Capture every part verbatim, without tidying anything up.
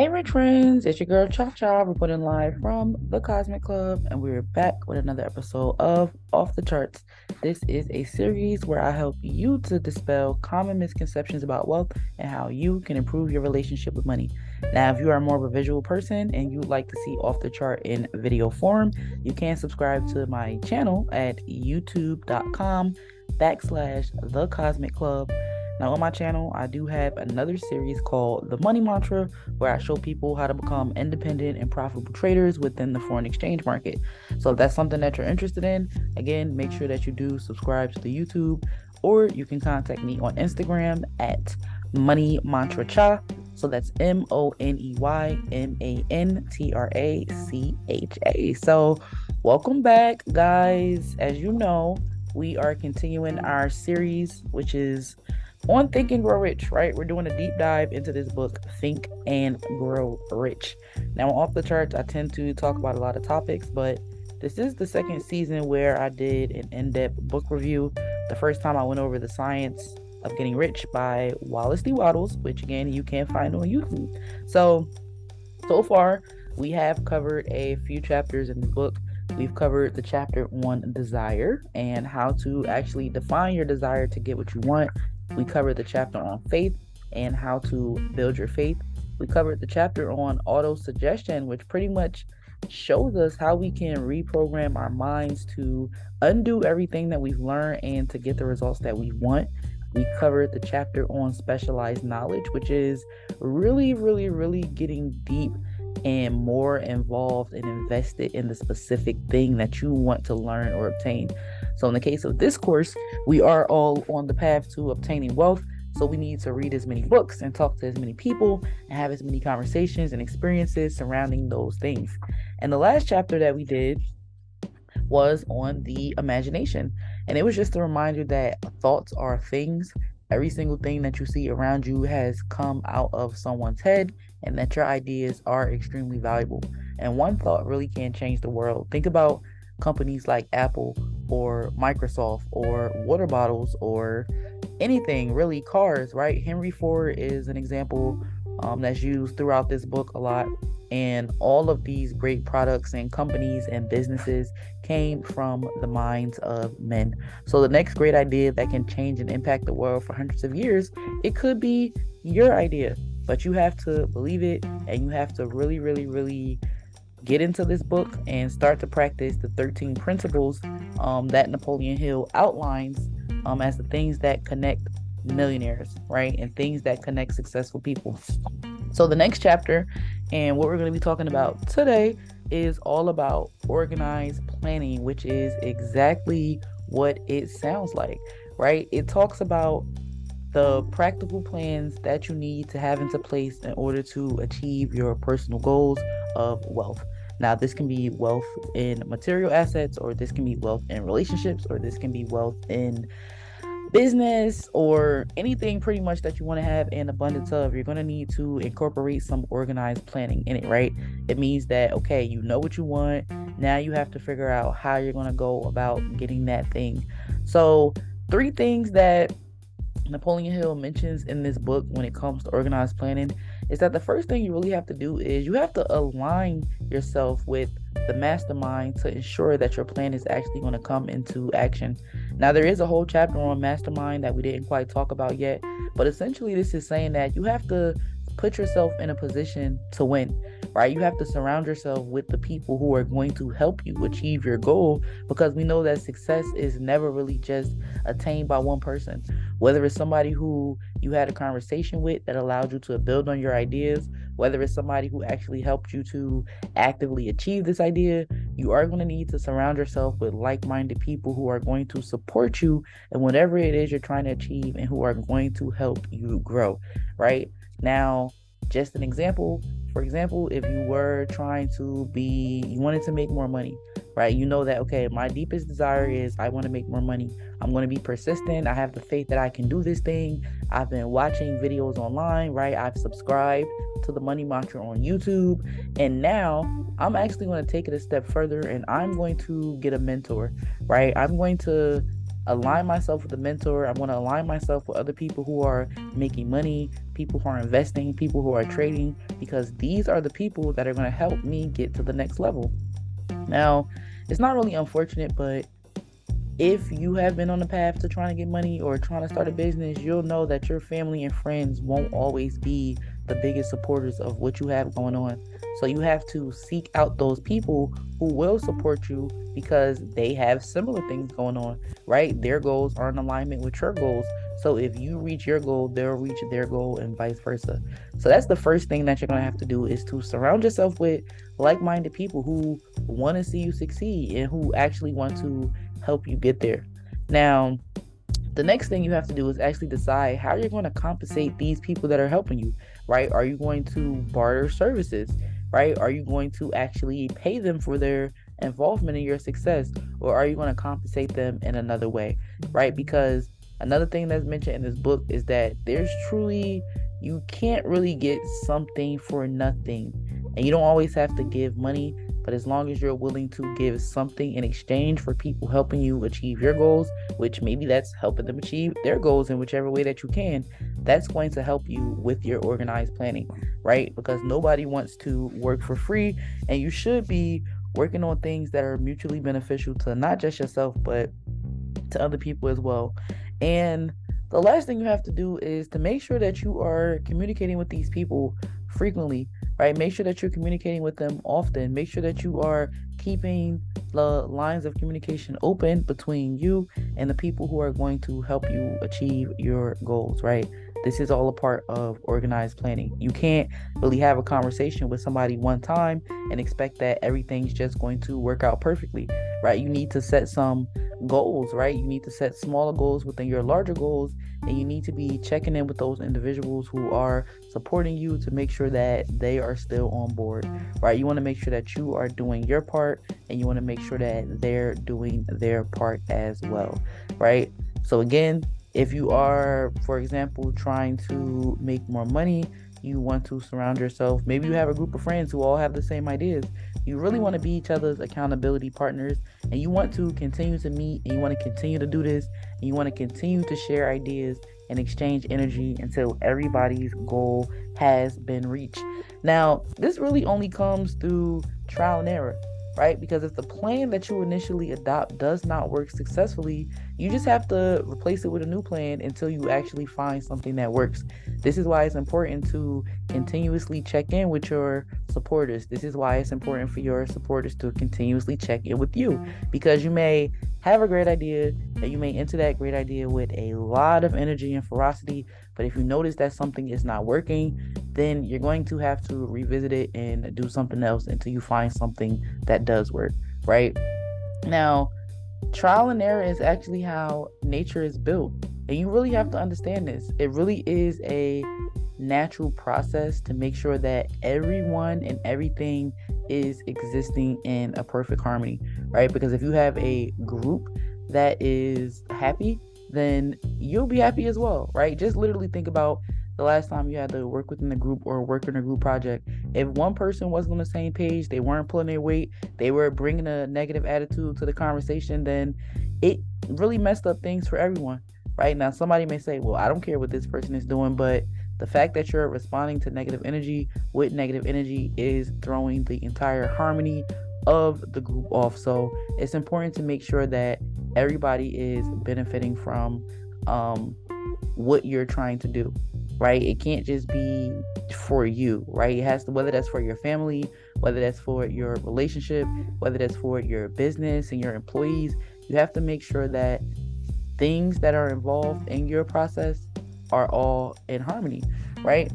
Hey, Rich Friends, it's your girl Cha Cha reporting live from The Cosmic Club, and we're back with another episode of Off the Charts. This is a series where I help you to dispel common misconceptions about wealth and how you can improve your relationship with money. Now, if you are more of a visual person and you'd like to see Off the Chart in video form, you can subscribe to my channel at youtube.com backslash The Cosmic Club. Now, on my channel, I do have another series called The Money Mantra, where I show people how to become independent and profitable traders within the foreign exchange market. So if that's something that you're interested in, again, make sure that you do subscribe to the YouTube, or you can contact me on Instagram at Money Mantra Cha. So that's M O N E Y M A N T R A C H A. So welcome back, guys. As you know, we are continuing our series, which is on Think and Grow Rich, right? We're doing a deep dive into this book, Think and Grow Rich. Now, Off the Charts, I tend to talk about a lot of topics, but this is the second season where I did an in-depth book review. The first time I went over The Science of Getting Rich by Wallace D. Wattles, which, again, you can find on YouTube. So, so far, we have covered a few chapters in the book. We've covered the chapter on desire and how to actually define your desire to get what you want. We covered the chapter on faith and how to build your faith. We covered the chapter on auto-suggestion, which pretty much shows us how we can reprogram our minds to undo everything that we've learned and to get the results that we want. We covered the chapter on specialized knowledge, which is really, really, really getting deep and more involved and invested in the specific thing that you want to learn or obtain. So in the case of this course, we are all on the path to obtaining wealth. So we need to read as many books and talk to as many people and have as many conversations and experiences surrounding those things. And the last chapter that we did was on the imagination. And it was just a reminder that thoughts are things. Every single thing that you see around you has come out of someone's head, and that your ideas are extremely valuable. And one thought really can change the world. Think about companies like Apple or Microsoft or water bottles or anything, really, cars, right? Henry Ford is an example um, that's used throughout this book a lot. And all of these great products and companies and businesses came from the minds of men. So the next great idea that can change and impact the world for hundreds of years, it could be your idea. But you have to believe it, and you have to really, really, really get into this book and start to practice the thirteen principles um, that Napoleon Hill outlines um, as the things that connect millionaires, right? And things that connect successful people. So the next chapter and what we're going to be talking about today is all about organized planning, which is exactly what it sounds like, right? It talks about the practical plans that you need to have into place in order to achieve your personal goals of wealth. Now, this can be wealth in material assets, or this can be wealth in relationships, or this can be wealth in business, or anything pretty much that you want to have an abundance of. You're going to need to incorporate some organized planning in it, right? It means that, okay, you know what you want. Now you have to figure out how you're going to go about getting that thing. So three things that Napoleon Hill mentions in this book when it comes to organized planning is that the first thing you really have to do is you have to align yourself with the mastermind to ensure that your plan is actually going to come into action. Now, there is a whole chapter on mastermind that we didn't quite talk about yet, but essentially this is saying that you have to put yourself in a position to win, right? You have to surround yourself with the people who are going to help you achieve your goal, because we know that success is never really just attained by one person. Whether it's somebody who you had a conversation with that allowed you to build on your ideas, whether it's somebody who actually helped you to actively achieve this idea, you are going to need to surround yourself with like-minded people who are going to support you in whatever it is you're trying to achieve and who are going to help you grow, right? Now, just an example, for example, if you were trying to be, you wanted to make more money, right? You know that, okay, my deepest desire is I want to make more money. I'm going to be persistent. I have the faith that I can do this thing. I've been watching videos online, right? I've subscribed to the Money Mantra on YouTube. And now I'm actually going to take it a step further, and I'm going to get a mentor, right? I'm going to align myself with a mentor. I want to align myself with other people who are making money, people who are investing, people who are trading, because these are the people that are going to help me get to the next level. Now, it's not really unfortunate, but if you have been on the path to trying to get money or trying to start a business, you'll know that your family and friends won't always be the biggest supporters of what you have going on. So you have to seek out those people who will support you because they have similar things going on, right? Their goals are in alignment with your goals. So if you reach your goal, they'll reach their goal and vice versa. So that's the first thing that you're going to have to do, is to surround yourself with like-minded people who want to see you succeed and who actually want to help you get there. Now, the next thing you have to do is actually decide how you're going to compensate these people that are helping you, right? Are you going to barter services, right? Are you going to actually pay them for their involvement in your success, or are you going to compensate them in another way, right? Because another thing that's mentioned in this book is that there's truly, you can't really get something for nothing. And you don't always have to give money, but as long as you're willing to give something in exchange for people helping you achieve your goals, which maybe that's helping them achieve their goals in whichever way that you can, that's going to help you with your organized planning, right? Because nobody wants to work for free, and you should be working on things that are mutually beneficial to not just yourself, but to other people as well. And the last thing you have to do is to make sure that you are communicating with these people frequently, right? Make sure that you're communicating with them often. Make sure that you are keeping the lines of communication open between you and the people who are going to help you achieve your goals, right? This is all a part of organized planning. You can't really have a conversation with somebody one time and expect that everything's just going to work out perfectly, right? You need to set some goals, right? You need to set smaller goals within your larger goals, and you need to be checking in with those individuals who are supporting you to make sure that they are still on board, right? You want to make sure that you are doing your part, and you want to make sure that they're doing their part as well, right? So again, if you are, for example, trying to make more money, you want to surround yourself. Maybe you have a group of friends who all have the same ideas. You really want to be each other's accountability partners, and you want to continue to meet, and you want to continue to do this, and you want to continue to share ideas and exchange energy until everybody's goal has been reached. Now, this really only comes through trial and error, right? Because if the plan that you initially adopt does not work successfully, you just have to replace it with a new plan until you actually find something that works. This is why it's important to continuously check in with your supporters. This is why it's important for your supporters to continuously check in with you, because you may have a great idea and you may enter that great idea with a lot of energy and ferocity, but if you notice that something is not working, then you're going to have to revisit it and do something else until you find something that does work, right? Now, trial and error is actually how nature is built, and you really have to understand this. It really is a natural process to make sure that everyone and everything is existing in a perfect harmony, right? Because if you have a group that is happy, then you'll be happy as well, right? Just literally think about the last time you had to work within a group or work in a group project. If one person wasn't on the same page, they weren't pulling their weight, they were bringing a negative attitude to the conversation, then it really messed up things for everyone, right? Now, somebody may say, well, I don't care what this person is doing, but the fact that you're responding to negative energy with negative energy is throwing the entire harmony of the group off. So it's important to make sure that everybody is benefiting from um, what you're trying to do, right? It can't just be for you, right? It has to, whether that's for your family, whether that's for your relationship, whether that's for your business and your employees, you have to make sure that things that are involved in your process are all in harmony, right?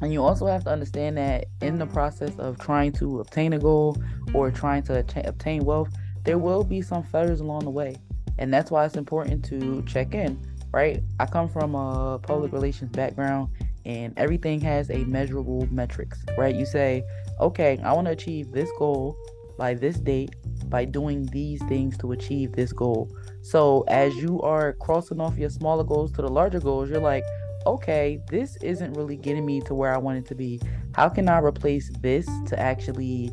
And you also have to understand that in the process of trying to obtain a goal or trying to att- obtain wealth, there will be some fetters along the way, and that's why it's important to check in, right? I come from a public relations background, and everything has a measurable metrics, right? You say, okay, I want to achieve this goal by this date by doing these things to achieve this goal. So as you are crossing off your smaller goals to the larger goals, you're like, okay, this isn't really getting me to where I want it to be. How can I replace this to actually,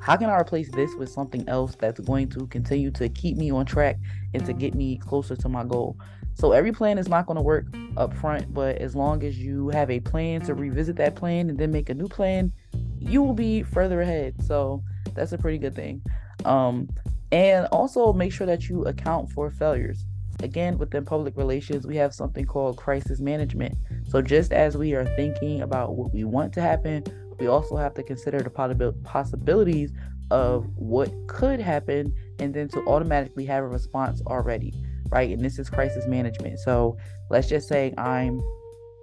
how can I replace this with something else that's going to continue to keep me on track and to get me closer to my goal. So every plan is not going to work up front, but as long as you have a plan to revisit that plan and then make a new plan, you will be further ahead. So that's a pretty good thing. Um, and also make sure that you account for failures. Again, within public relations, we have something called crisis management. So just as we are thinking about what we want to happen, we also have to consider the possibilities of what could happen and then to automatically have a response already, right? And this is crisis management. So let's just say I'm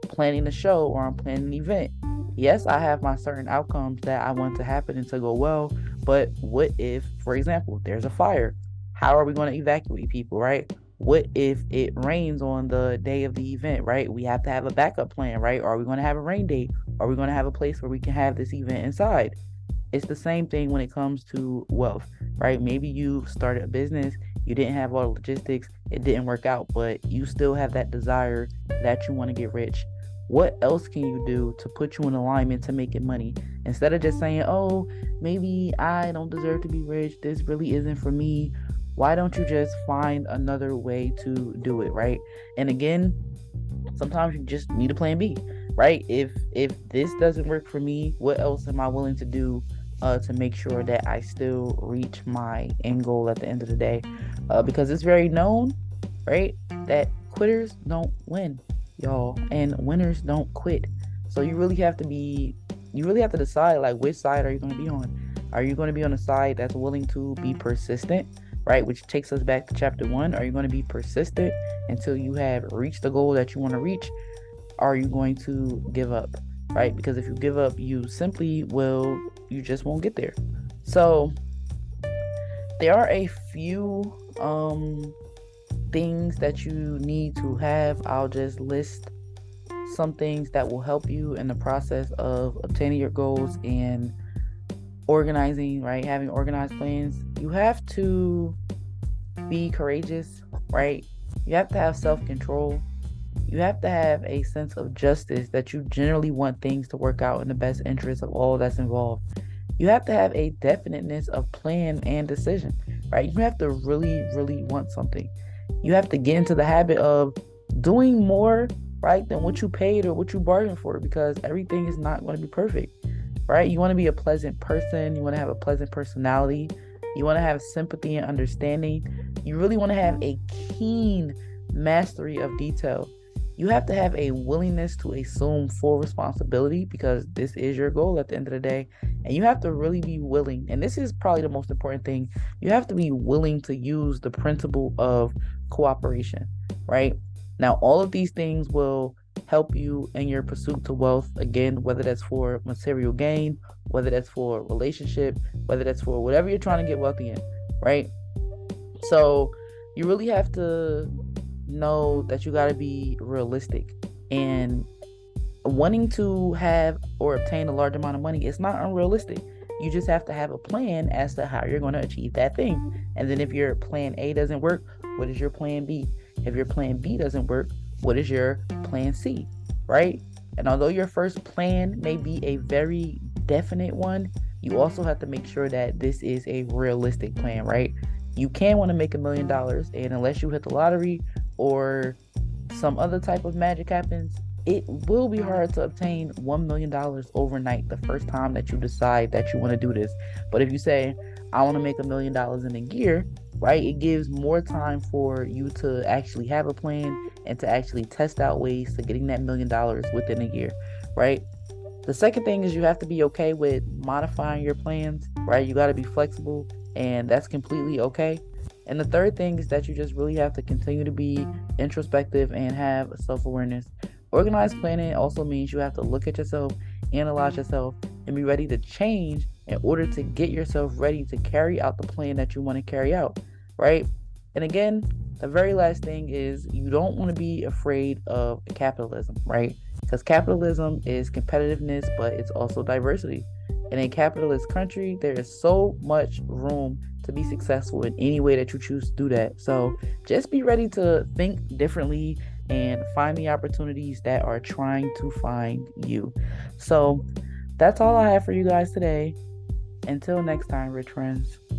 planning a show or I'm planning an event. Yes, I have my certain outcomes that I want to happen and to go well, but what if, for example, there's a fire? How are we going to evacuate people, right? What if it rains on the day of the event, right? We have to have a backup plan, right? Are we going to have a rain date? Are we going to have a place where we can have this event inside? It's the same thing when it comes to wealth, right? Maybe you started a business, you didn't have all the logistics, it didn't work out, but you still have that desire that you want to get rich. What else can you do to put you in alignment to making money? Instead of just saying, oh, maybe I don't deserve to be rich, this really isn't for me. Why don't you just find another way to do it, right? And again, sometimes you just need a plan B, right? If if this doesn't work for me, what else am I willing to do uh, to make sure that I still reach my end goal at the end of the day? Uh, because it's very known, right, that quitters don't win, y'all, and winners don't quit. So you really have to be, you really have to decide, like, which side are you going to be on? Are you going to be on the side that's willing to be persistent, right? Which takes us back to chapter one. Are you going to be persistent until you have reached the goal that you want to reach? Are you going to give up, right? Because if you give up, you simply will, you just won't get there. So there are a few um, things that you need to have. I'll just list some things that will help you in the process of obtaining your goals and organizing, right? Having organized plans. You have to be courageous, right? You have to have self-control. You have to have a sense of justice that you generally want things to work out in the best interest of all that's involved. You have to have a definiteness of plan and decision, right? You have to really, really want something. You have to get into the habit of doing more, right, than what you paid or what you bargained for, because everything is not going to be perfect, right? You want to be a pleasant person. You want to have a pleasant personality. You want to have sympathy and understanding. You really want to have a keen mastery of detail. You have to have a willingness to assume full responsibility, because this is your goal at the end of the day. And you have to really be willing. And this is probably the most important thing. You have to be willing to use the principle of cooperation, right? Now, all of these things will help you in your pursuit to wealth. Again, whether that's for material gain, whether that's for relationship, whether that's for whatever you're trying to get wealthy in, right? So you really have to know that you got to be realistic, and wanting to have or obtain a large amount of money, it's not unrealistic. You just have to have a plan as to how you're going to achieve that thing. And then if your plan A doesn't work, what is your plan B? If your plan B doesn't work, what is your plan C, right? And although your first plan may be a very definite one, you also have to make sure that this is a realistic plan, right? You can want to make a million dollars, and unless you hit the lottery or some other type of magic happens, it will be hard to obtain one million dollars overnight the first time that you decide that you want to do this. But if you say, I want to make a million dollars in a year, right? It gives more time for you to actually have a plan and to actually test out ways to getting that million dollars within a year, right? The second thing is you have to be okay with modifying your plans, right? You got to be flexible, and that's completely okay. And the third thing is that you just really have to continue to be introspective and have self-awareness. Organized planning also means you have to look at yourself, analyze yourself, and be ready to change in order to get yourself ready to carry out the plan that you want to carry out, right? And again, the very last thing is you don't want to be afraid of capitalism, right? Because capitalism is competitiveness, but it's also diversity. In a capitalist country, there is so much room to be successful in any way that you choose to do that. So just be ready to think differently and find the opportunities that are trying to find you. So that's all I have for you guys today. Until next time, rich friends.